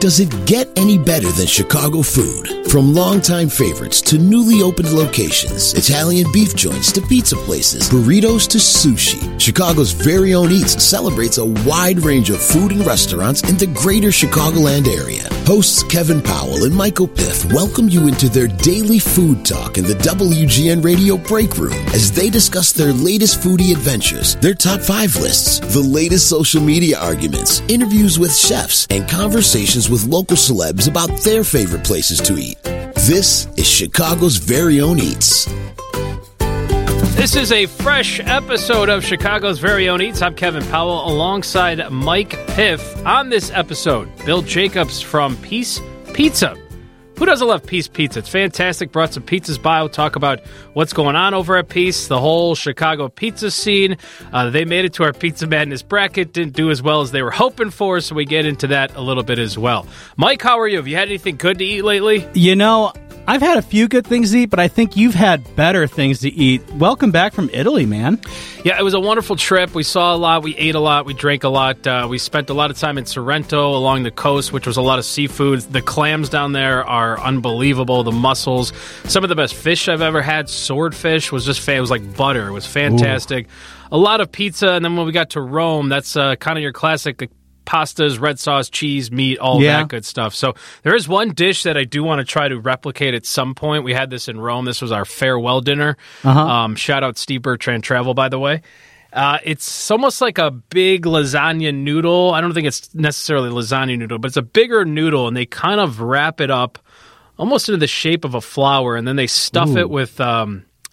Does it get any better than Chicago food? From longtime favorites to newly opened locations, Italian beef joints to pizza places, burritos to sushi, Chicago's very own Eats celebrates a wide range of food and restaurants in the greater Chicagoland area. Hosts Kevin Powell and Michael Piff welcome you into their daily food talk in the WGN Radio Break Room as they discuss their latest foodie adventures, their top 5 lists, the latest social media arguments, interviews with chefs, and conversations with local celebs about their favorite places to eat. This is Chicago's very own Eats. This is a fresh episode of Chicago's very own Eats. I'm Kevin Powell alongside Mike Piff. On this episode, Bill Jacobs from Piece Pizza. Who doesn't love Piece Pizza? It's fantastic. Brought some pizzas by. We'll talk about what's going on over at Piece, the whole Chicago pizza scene. They made it to our Pizza Madness bracket. Didn't do as well as they were hoping for, so we get into that a little bit as well. Mike, how are you? Have you had anything good to eat lately? You know, I've had a few good things to eat, but I think you've had better things to eat. Welcome back from Italy, man. Yeah, it was a wonderful trip. We saw a lot. We ate a lot. We drank a lot. We spent a lot of time in Sorrento along the coast, which was a lot of seafood. The clams down there are unbelievable. The mussels, some of the best fish I've ever had. Swordfish was just it was like butter. It was fantastic. Ooh. A lot of pizza, and then when we got to Rome, that's kind of your classic pastas, red sauce, cheese, meat, all that good stuff. So there is one dish that I do want to try to replicate at some point. We had this in Rome. This was our farewell dinner. Shout out Steve Bertrand Travel, by the way. It's almost like a big lasagna noodle. I don't think it's necessarily lasagna noodle, but it's a bigger noodle, and they kind of wrap it up almost into the shape of a flower, and then they stuff it with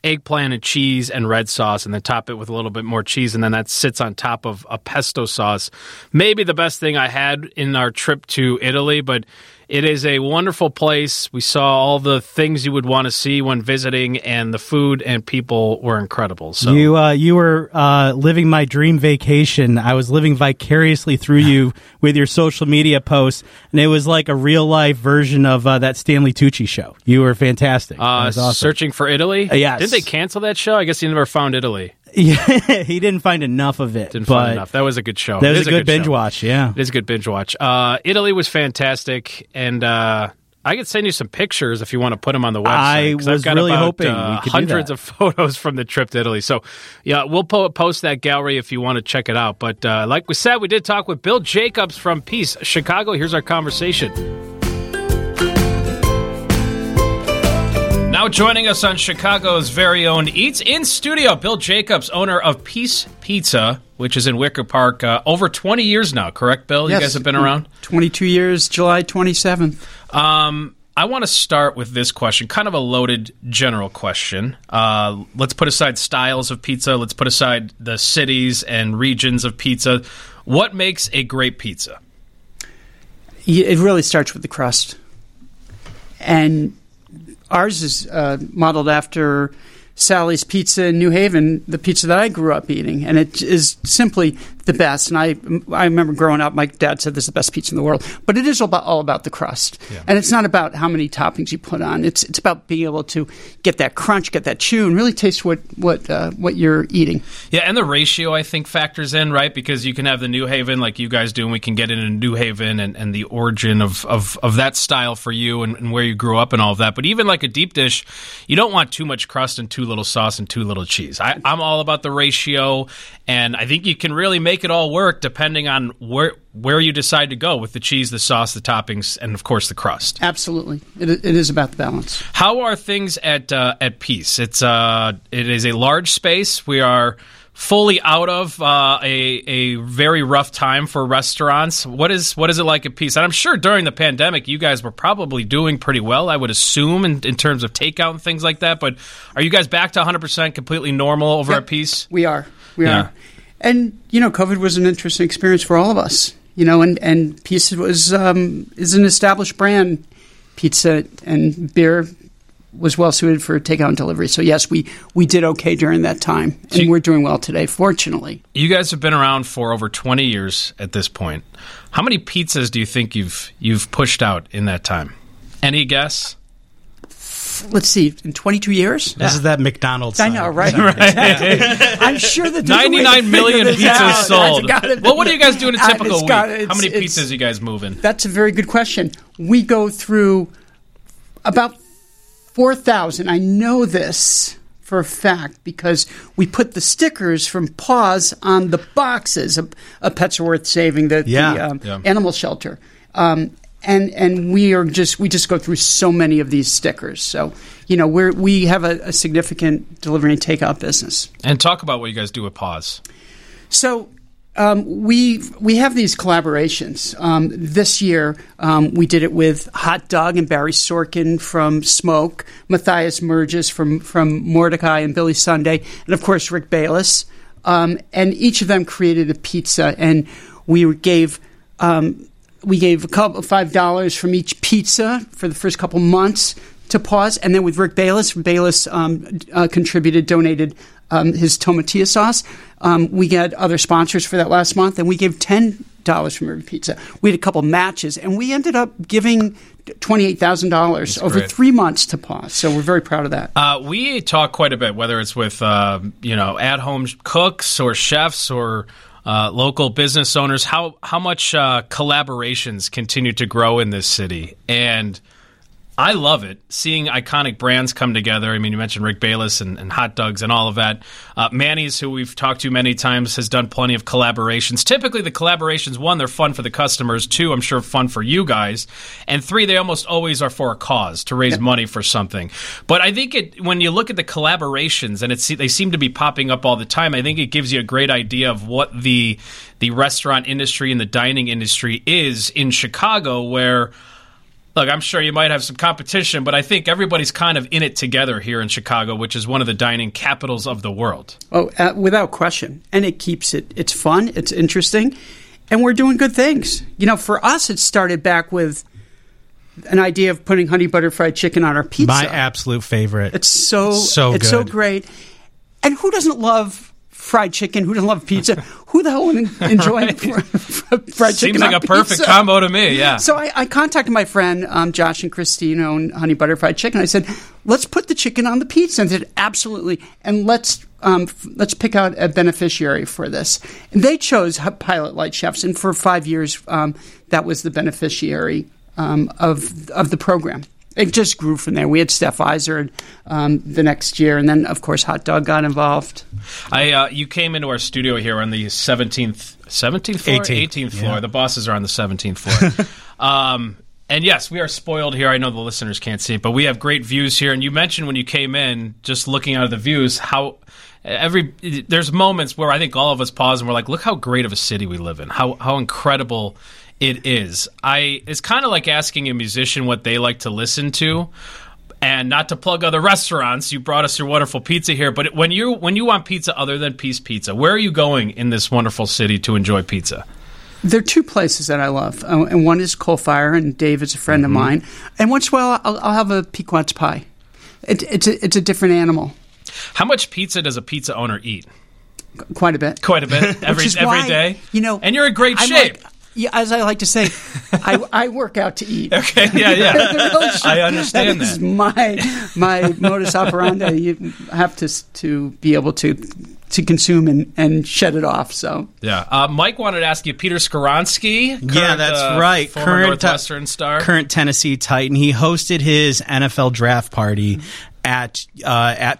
eggplant and cheese and red sauce, and then top it with a little bit more cheese, and then that sits on top of a pesto sauce. Maybe the best thing I had in our trip to Italy, but it is a wonderful place. We saw all the things you would want to see when visiting, and the food and people were incredible. So you were living my dream vacation. I was living vicariously through you with your social media posts, and it was like a real-life version of that Stanley Tucci show. You were fantastic. Was awesome. Searching for Italy? Yes. Didn't they cancel that show? I guess you never found Italy. Yeah, he didn't find enough of it. That was a good show. That was a good binge watch, yeah. It is a good binge watch. Italy was fantastic, and I could send you some pictures if you want to put them on the website. I've got hundreds of photos from the trip to Italy. So, yeah, we'll post that gallery if you want to check it out. But like we said, we did talk with Bill Jacobs from Piece Chicago. Here's our conversation. Now joining us on Chicago's very own Eats, in studio, Bill Jacobs, owner of Piece Pizza, which is in Wicker Park, over 20 years now, correct, Bill? Yes, you guys have been around? 22 years, July 27th. I want to start with this question, kind of a loaded general question. Let's put aside styles of pizza. Let's put aside the cities and regions of pizza. What makes a great pizza? It really starts with the crust. And ours is modeled after Sally's Pizza in New Haven, the pizza that I grew up eating, and it is simply the best. And I remember growing up, my dad said this is the best pizza in the world, but it is all about the crust. Yeah. And it's not about how many toppings you put on. It's about being able to get that crunch, get that chew, and really taste what you're eating. Yeah, and the ratio, I think, factors in, right? Because you can have the New Haven like you guys do, and we can get into New Haven and the origin of that style for you and where you grew up and all of that. But even like a deep dish, you don't want too much crust and too little sauce and too little cheese. I'm all about the ratio, and I think you can really make it all work depending on where you decide to go with the cheese, the sauce, the toppings, and of course the crust. Absolutely, it is about the balance. How are things at Piece? It is a large space. We are fully out of a very rough time for restaurants. What is it like at Piece? And I'm sure during the pandemic, you guys were probably doing pretty well, I would assume, in terms of takeout and things like that. But are you guys back to 100% completely normal over at Piece? We are. We are. And, you know, COVID was an interesting experience for all of us. You know, and Piece is an established brand. Pizza and beer was well suited for takeout and delivery. So yes, we did okay during that time, and we're doing well today, fortunately. You guys have been around for over 20 years at this point. How many pizzas do you think you've pushed out in that time? Any guess? Let's see, in 22 years? Yeah. This is that McDonald's sign. I know, right? Right. Yeah. I'm sure that 99 million pizzas sold. Well, what do you guys do in a typical week? How many pizzas are you guys moving? That's a very good question. We go through about 4,000. I know this for a fact because we put the stickers from PAWS on the boxes of Pets Are Worth Saving, the animal shelter. And we just go through so many of these stickers. So, you know, we have a significant delivery and takeout business. And talk about what you guys do with PAWS. So we have these collaborations. This year we did it with Hot Dog and Barry Sorkin from Smoke, Matthias Merges from Mordecai and Billy Sunday, and of course Rick Bayless. And each of them created a pizza, and we gave. We gave $5 from each pizza for the first couple months to PAWS. And then with Rick Bayless donated his tomatillo sauce. We got other sponsors for that last month, and we gave $10 from every pizza. We had a couple matches, and we ended up giving $28,000 over 3 months to PAWS. So we're very proud of that. We talk quite a bit, whether it's with at-home cooks or chefs or local business owners, how much collaborations continue to grow in this city. And I love it, seeing iconic brands come together. I mean, you mentioned Rick Bayless and Hot Dogs and all of that. Manny's, who we've talked to many times, has done plenty of collaborations. Typically, the collaborations, one, they're fun for the customers. Two, I'm sure fun for you guys. And three, they almost always are for a cause, to raise money for something. But I think when you look at the collaborations, and they seem to be popping up all the time, I think it gives you a great idea of what the restaurant industry and the dining industry is in Chicago, where... Look, I'm sure you might have some competition, but I think everybody's kind of in it together here in Chicago, which is one of the dining capitals of the world. Oh, without question. And it keeps it. It's fun. It's interesting. And we're doing good things. You know, for us, it started back with an idea of putting Honey Butter Fried Chicken on our pizza. My absolute favorite. It's so great. And who doesn't love fried chicken? Who doesn't love pizza? Who the hell wouldn't enjoy fried chicken? Seems like a perfect combo to me, yeah. So I contacted my friend Josh and Christine on Honey Butter Fried Chicken. I said, let's put the chicken on the pizza. And they said, absolutely. And let's pick out a beneficiary for this. And they chose Pilot Light Chefs. And for 5 years, that was the beneficiary of the program. It just grew from there. We had Steph Iser the next year, and then, of course, Hot Dog got involved. You came into our studio here on the 17th floor? 18th floor. Yeah. The bosses are on the 17th floor. And, yes, we are spoiled here. I know the listeners can't see it, but we have great views here. And you mentioned when you came in, just looking out of the views, how there's moments where I think all of us pause and we're like, look how great of a city we live in, how incredible it is. It's kind of like asking a musician what they like to listen to, and not to plug other restaurants. You brought us your wonderful pizza here, but when you want pizza other than Piece Pizza, where are you going in this wonderful city to enjoy pizza? There are two places that I love, and one is Coal Fire, and Dave is a friend of mine. And once in a while, I'll have a Pequod's pie. It's a different animal. How much pizza does a pizza owner eat? Quite a bit. Every day. You know, and you're in great shape. Yeah, as I like to say, I work out to eat. Okay, yeah. I understand that. That is my modus operandi. You have to be able to consume and shed it off. So yeah, Mike wanted to ask you, Peter Skoronski. Yeah, that's right. Former Northwestern star, current Tennessee Titan. He hosted his NFL draft party at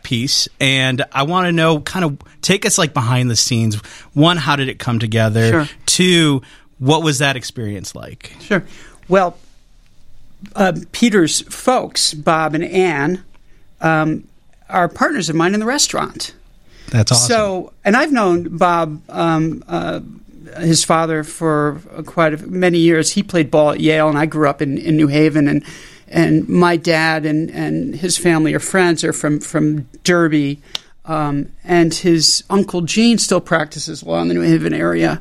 Piece, and I want to know, kind of take us like behind the scenes. One, how did it come together? Sure. Two, what was that experience like? Sure. Well, Peter's folks, Bob and Ann, are partners of mine in the restaurant. That's awesome. So, and I've known Bob, his father, for many years. He played ball at Yale, and I grew up in New Haven. And my dad and his family are friends. Are from Derby, and his uncle Gene still practices law in the New Haven area.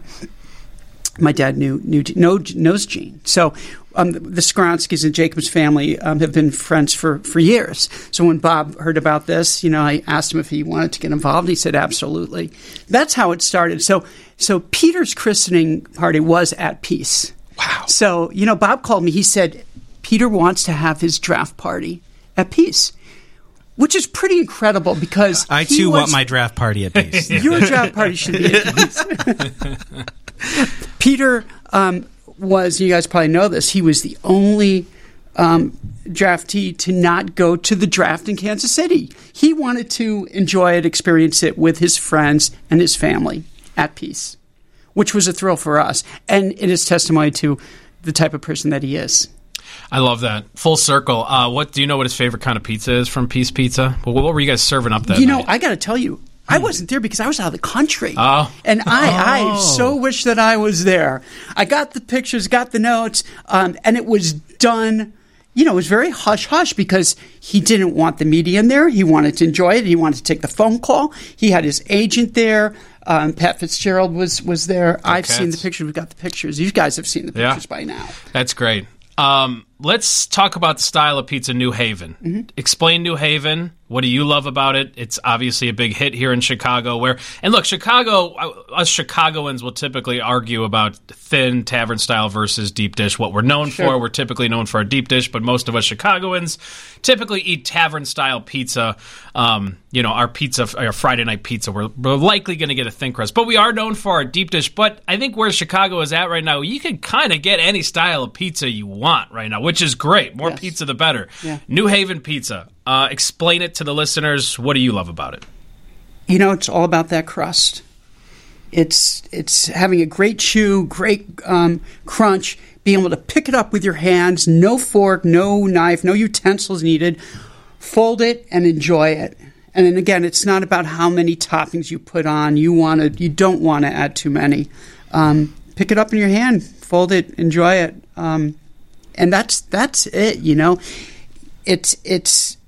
My dad knows Gene. So the Skoronskis and Jacobs family have been friends for years. So when Bob heard about this, I asked him if he wanted to get involved. He said, absolutely. That's how it started. So Peter's christening party was at Peace. Wow. So, Bob called me. He said, Peter wants to have his draft party at Peace. Which is pretty incredible because I too want my draft party at Peace. Your draft party should be at Peace. Peter you guys probably know this, he was the only draftee to not go to the draft in Kansas City. He wanted to enjoy it, experience it with his friends and his family at Peace, which was a thrill for us. And it is testimony to the type of person that he is. I love that. Full circle. Do you know what his favorite kind of pizza is from Piece Pizza? Well, what were you guys serving up that night? I got to tell you, I wasn't there because I was out of the country. Oh. And I so wish that I was there. I got the pictures, got the notes, and it was done. It was very hush-hush because he didn't want the media in there. He wanted to enjoy it. He wanted to take the phone call. He had his agent there. Pat Fitzgerald was there. Okay. I've seen the pictures. We've got the pictures. You guys have seen the pictures by now. That's great. Let's talk about the style of pizza, New Haven. Mm-hmm. Explain New Haven. What do you love about it? It's obviously a big hit here in Chicago. And look, Chicago, us Chicagoans will typically argue about thin tavern style versus deep dish. What we're known for, we're typically known for our deep dish, but most of us Chicagoans typically eat tavern style pizza. Our Friday night pizza, we're likely going to get a thin crust, but we are known for our deep dish. But I think where Chicago is at right now, you can kind of get any style of pizza you want right now, which is great. More pizza, the better. Yeah. New Haven pizza. Explain it to the listeners. What do you love about it? It's all about that crust. It's having a great chew, great crunch, being able to pick it up with your hands, no fork, no knife, no utensils needed. Fold it and enjoy it. And then again, it's not about how many toppings you put on. You don't want to add too many. Pick it up in your hand, fold it, enjoy it, and that's it.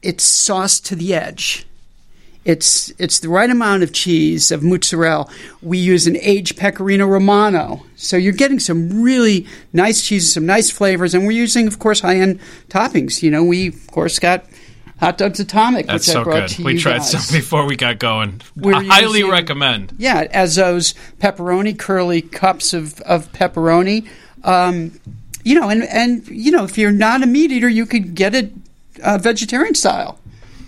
It's sauce to the edge. It's the right amount of cheese, of mozzarella. We use an aged pecorino romano. So you're getting some really nice cheeses, some nice flavors. And we're using, of course, high-end toppings. We, of course, got Hot Dogs Atomic, which I brought to you guys. We tried some before we got going. I highly recommend. Yeah, as those pepperoni, curly cups of pepperoni. If you're not a meat eater, you could get it vegetarian style.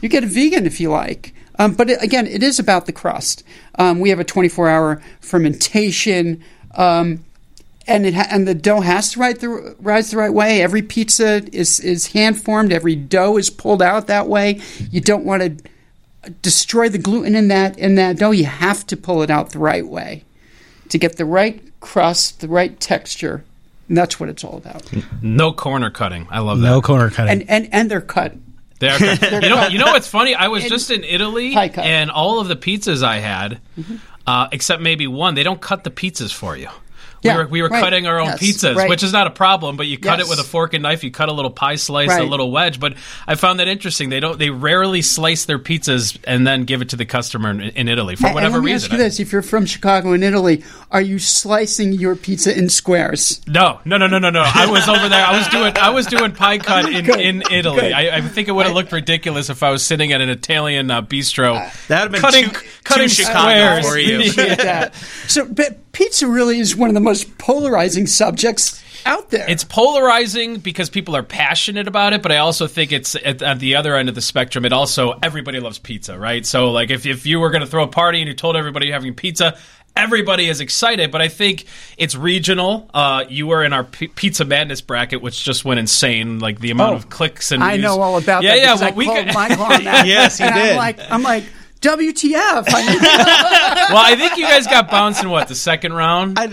You get a vegan if you like. But it is about the crust. We have a 24-hour fermentation, and the dough has to rise the right way. Every pizza is hand-formed. Every dough is pulled out that way. You don't want to destroy the gluten in that dough. You have to pull it out the right way to get the right crust, the right texture. And that's what it's all about. No corner cutting. I love that. No corner cutting. And they're cut. They're cut. What's funny? I was just in Italy, and all of the pizzas I had, except maybe one, they don't cut the pizzas for you. We were cutting our own pizzas, which is not a problem, but you cut it with a fork and knife. You cut a little pie slice, a little wedge. But I found that interesting. They rarely slice their pizzas and then give it to the customer in Italy for whatever reason. Let me ask you this. If you're from Chicago in Italy, are you slicing your pizza in squares? No. I was over there. I was doing pie cut in Italy. I think it would have looked ridiculous if I was sitting at an Italian bistro cutting Chicago for you. That. So, but pizza really is one of the most polarizing subjects out there. It's polarizing because people are passionate about it, but I also think it's at the other end of the spectrum. It also, everybody loves pizza, right? So, like, if you were going to throw a party and you told everybody you're having pizza, everybody is excited, but I think it's regional. You were in our Pizza Madness bracket, which just went insane, like the amount of clicks and views. I know all about that. Yeah. Well, Michael on that. Yes, he did. I'm like, WTF? Well, I think you guys got bounced in the second round? I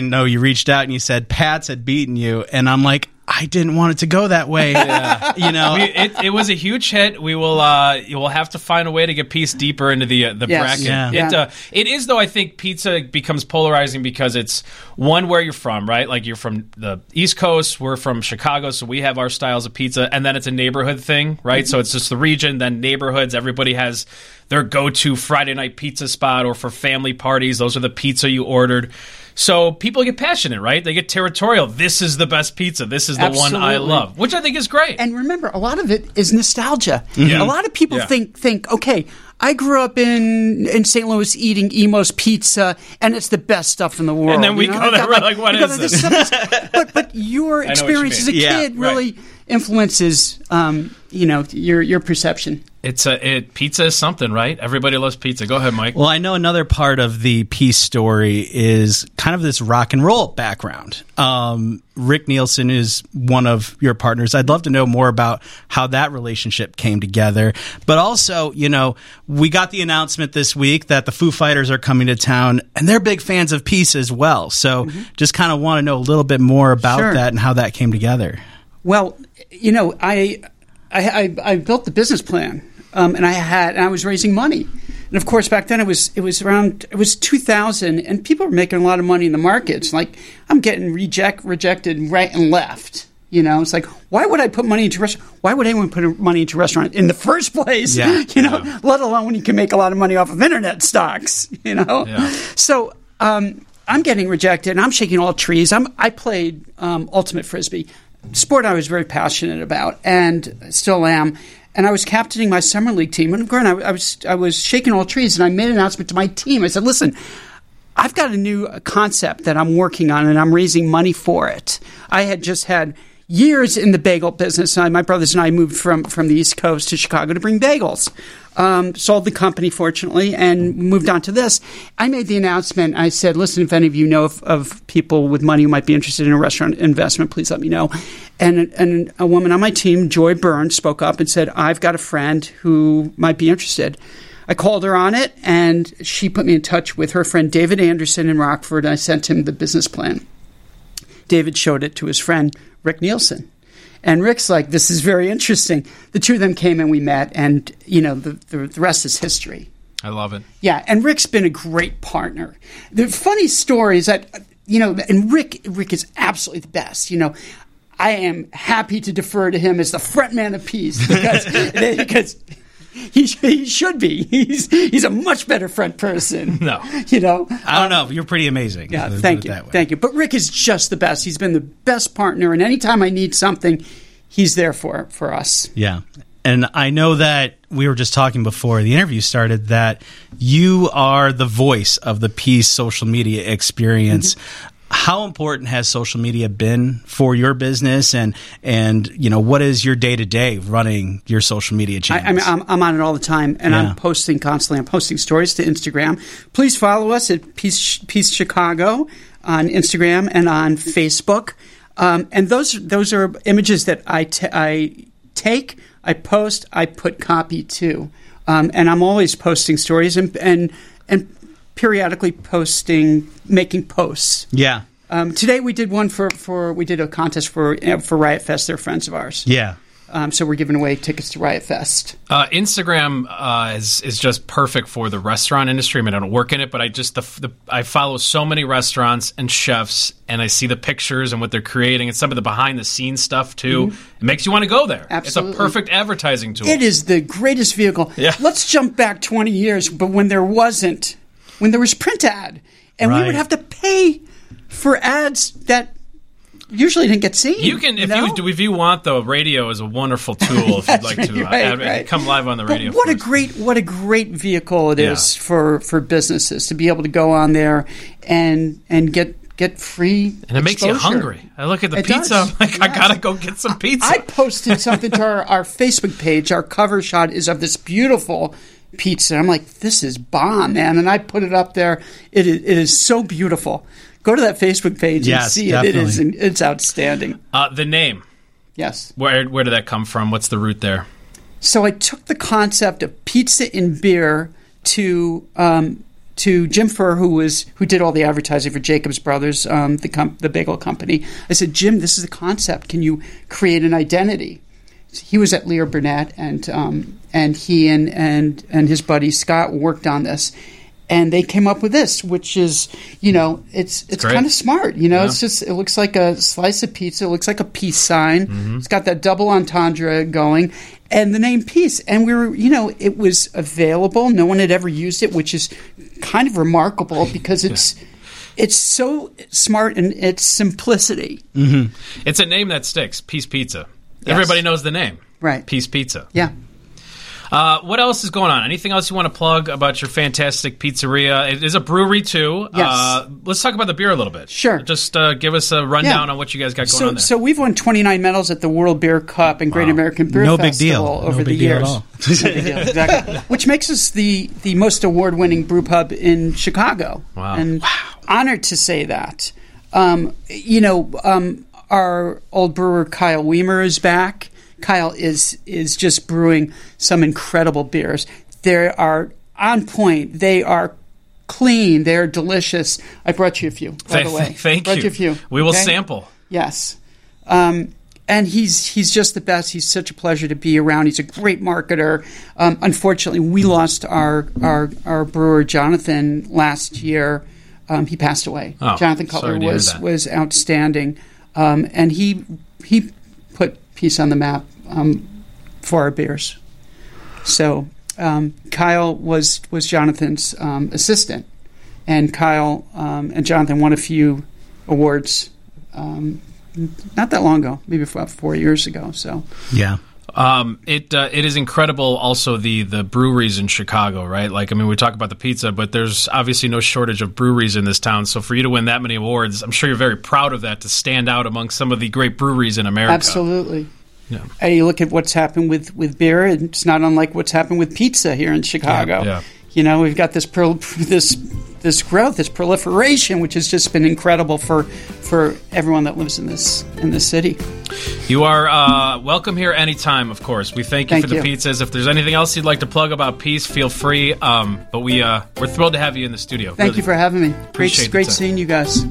know you reached out and you said Pats had beaten you, and I'm like, I didn't want it to go that way. Yeah. It was a huge hit. We will. We'll have to find a way to get Peace deeper into the bracket. Yeah. It is though. I think pizza becomes polarizing because it's one where you're from, right? Like you're from the East Coast. We're from Chicago, so we have our styles of pizza, and then it's a neighborhood thing, right? Mm-hmm. So it's just the region, then neighborhoods. Everybody has their go-to Friday night pizza spot, or for family parties, those are the pizza you ordered. So people get passionate, right? They get territorial. This is the best pizza. This is the one I love, which I think is great. And remember, a lot of it is nostalgia. Mm-hmm. A lot of people think, okay, I grew up in St. Louis eating Emo's Pizza, and it's the best stuff in the world. And then we go there, we're like, what is this? But your experience as a kid really influences your perception. Pizza is something, right? Everybody loves pizza. Go ahead, Mike. Well, I know another part of the Piece story is kind of this rock and roll background. Rick Nielsen is one of your partners. I'd love to know more about how that relationship came together. But also, we got the announcement this week that the Foo Fighters are coming to town, and they're big fans of Piece as well. So just kind of want to know a little bit more about that and how that came together. Well, I built the business plan, and I was raising money, and of course back then it was 2000, and people were making a lot of money in the markets. Like, I'm getting rejected right and left. It's like, why would I put money into restaurant? Why would anyone put money into restaurant in the first place? Yeah, let alone when you can make a lot of money off of internet stocks. So. I'm getting rejected, and I'm shaking all trees. I played ultimate frisbee, sport I was very passionate about, and still am. And I was captaining my summer league team. And of course, I was shaking all trees, and I made an announcement to my team. I said, "Listen, I've got a new concept that I'm working on, and I'm raising money for it." I had just had years in the bagel business. My brothers and I moved from the East Coast to Chicago to bring bagels. Sold the company, fortunately, and moved on to this. I made the announcement. I said, "Listen, if any of you know of people with money who might be interested in a restaurant investment, please let me know." And a woman on my team, Joy Byrne, spoke up and said, "I've got a friend who might be interested." I called her on it, and she put me in touch with her friend David Anderson in Rockford, and I sent him the business plan. David showed it to his friend, Rick Nielsen. And Rick's like, "This is very interesting." The two of them came and we met, and the rest is history. I love it. Yeah, and Rick's been a great partner. The funny story is that and Rick is absolutely the best. I am happy to defer to him as the front man of Peace because he should be. He's a much better front person. No, I don't know. You're pretty amazing. Yeah, thank you. But Rick is just the best. He's been the best partner, and anytime I need something, he's there for us. Yeah, and I know that we were just talking before the interview started that you are the voice of the Peace social media experience. Mm-hmm. How important has social media been for your business, and what is your day-to-day running your social media channels? I mean, I'm on it all the time, and I'm posting constantly. I'm posting stories to Instagram. Please follow us at Peace Chicago on Instagram and on Facebook. And those are images that I take, I post, I put copy to. And I'm always posting stories and periodically making posts. Yeah. Today we did one a contest for Riot Fest. They're friends of ours. Yeah. So we're giving away tickets to Riot Fest. Instagram is just perfect for the restaurant industry. I mean, I don't work in it, but I just I follow so many restaurants and chefs, and I see the pictures and what they're creating, and some of the behind the scenes stuff too. Mm-hmm. It makes you want to go there. Absolutely. It's a perfect advertising tool. It is the greatest vehicle. Yeah. Let's jump back 20 years, but when there was print ad, and we would have to pay for ads that usually didn't get seen. You can, if you want, though, radio is a wonderful tool. If you'd like to come live on the radio. But what a great vehicle it is for businesses to be able to go on there and get free exposure. And it makes you hungry. I look at the pizza, I'm like, I gotta go get some pizza. I posted something to our Facebook page. Our cover shot is of this beautiful pizza. I'm like, this is bomb, man. And I put it up there. It is so beautiful. Go to that Facebook page and see it. It's outstanding. The name. Yes. Where did that come from? What's the root there? So I took the concept of pizza and beer to Jim Furr, who did all the advertising for Jacobs Brothers, the bagel company. I said, "Jim, this is the concept. Can you create an identity?" He was at Lear Burnett, and he and his buddy Scott worked on this, and they came up with this, which is it's kind of smart. It's just, it looks like a slice of pizza, it looks like a peace sign. Mm-hmm. It's got that double entendre going, and the name Piece. And we were, you know, it was available. No one had ever used it, which is kind of remarkable because it's it's so smart in its simplicity. Mm-hmm. It's a name that sticks, Piece Pizza. Yes. Everybody knows the name. Right. Piece Pizza. Yeah. What else is going on? Anything else you want to plug about your fantastic pizzeria? It is a brewery, too. Yes. Let's talk about the beer a little bit. Sure. Just give us a rundown on what you guys got going on there. So we've won 29 medals at the World Beer Cup and Great American Beer Festival over the years. No big deal at all. No big deal, exactly. Which makes us the most award-winning brew pub in Chicago. Wow. And honored to say that. Our old brewer Kyle Weimer is back. Kyle is just brewing some incredible beers. They are on point. They are clean. They are delicious. I brought you a few, by the way. Thank you. We will sample. Yes. And he's just the best. He's such a pleasure to be around. He's a great marketer. Unfortunately, we lost our brewer, Jonathan, last year. He passed away. Oh, Jonathan Cutler was outstanding. And he put Piece on the map for our beers. So Kyle was Jonathan's assistant, and Kyle and Jonathan won a few awards not that long ago, maybe about 4 years ago. So yeah. It is incredible. Also, the breweries in Chicago, right? Like, I mean, we talk about the pizza, but there's obviously no shortage of breweries in this town. So for you to win that many awards, I'm sure you're very proud of that, to stand out among some of the great breweries in America. Absolutely. Yeah. And you look at what's happened with beer, and it's not unlike what's happened with pizza here in Chicago. Yeah, yeah. You know, we've got this growth, this proliferation, which has just been incredible for everyone that lives in this city. You are welcome here anytime, of course. We thank you for the pizzas. If there's anything else you'd like to plug about Piece, feel free. But we're thrilled to have you in the studio. Thank you for having me. Great seeing you guys.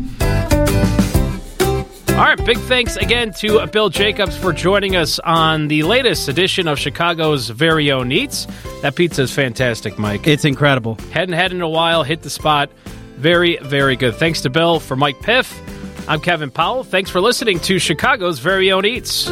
All right, big thanks again to Bill Jacobs for joining us on the latest edition of Chicago's Very Own Eats. That pizza is fantastic, Mike. It's incredible. Hadn't had it in a while, hit the spot. Very, very good. Thanks to Bill. For Mike Piff, I'm Kevin Powell. Thanks for listening to Chicago's Very Own Eats.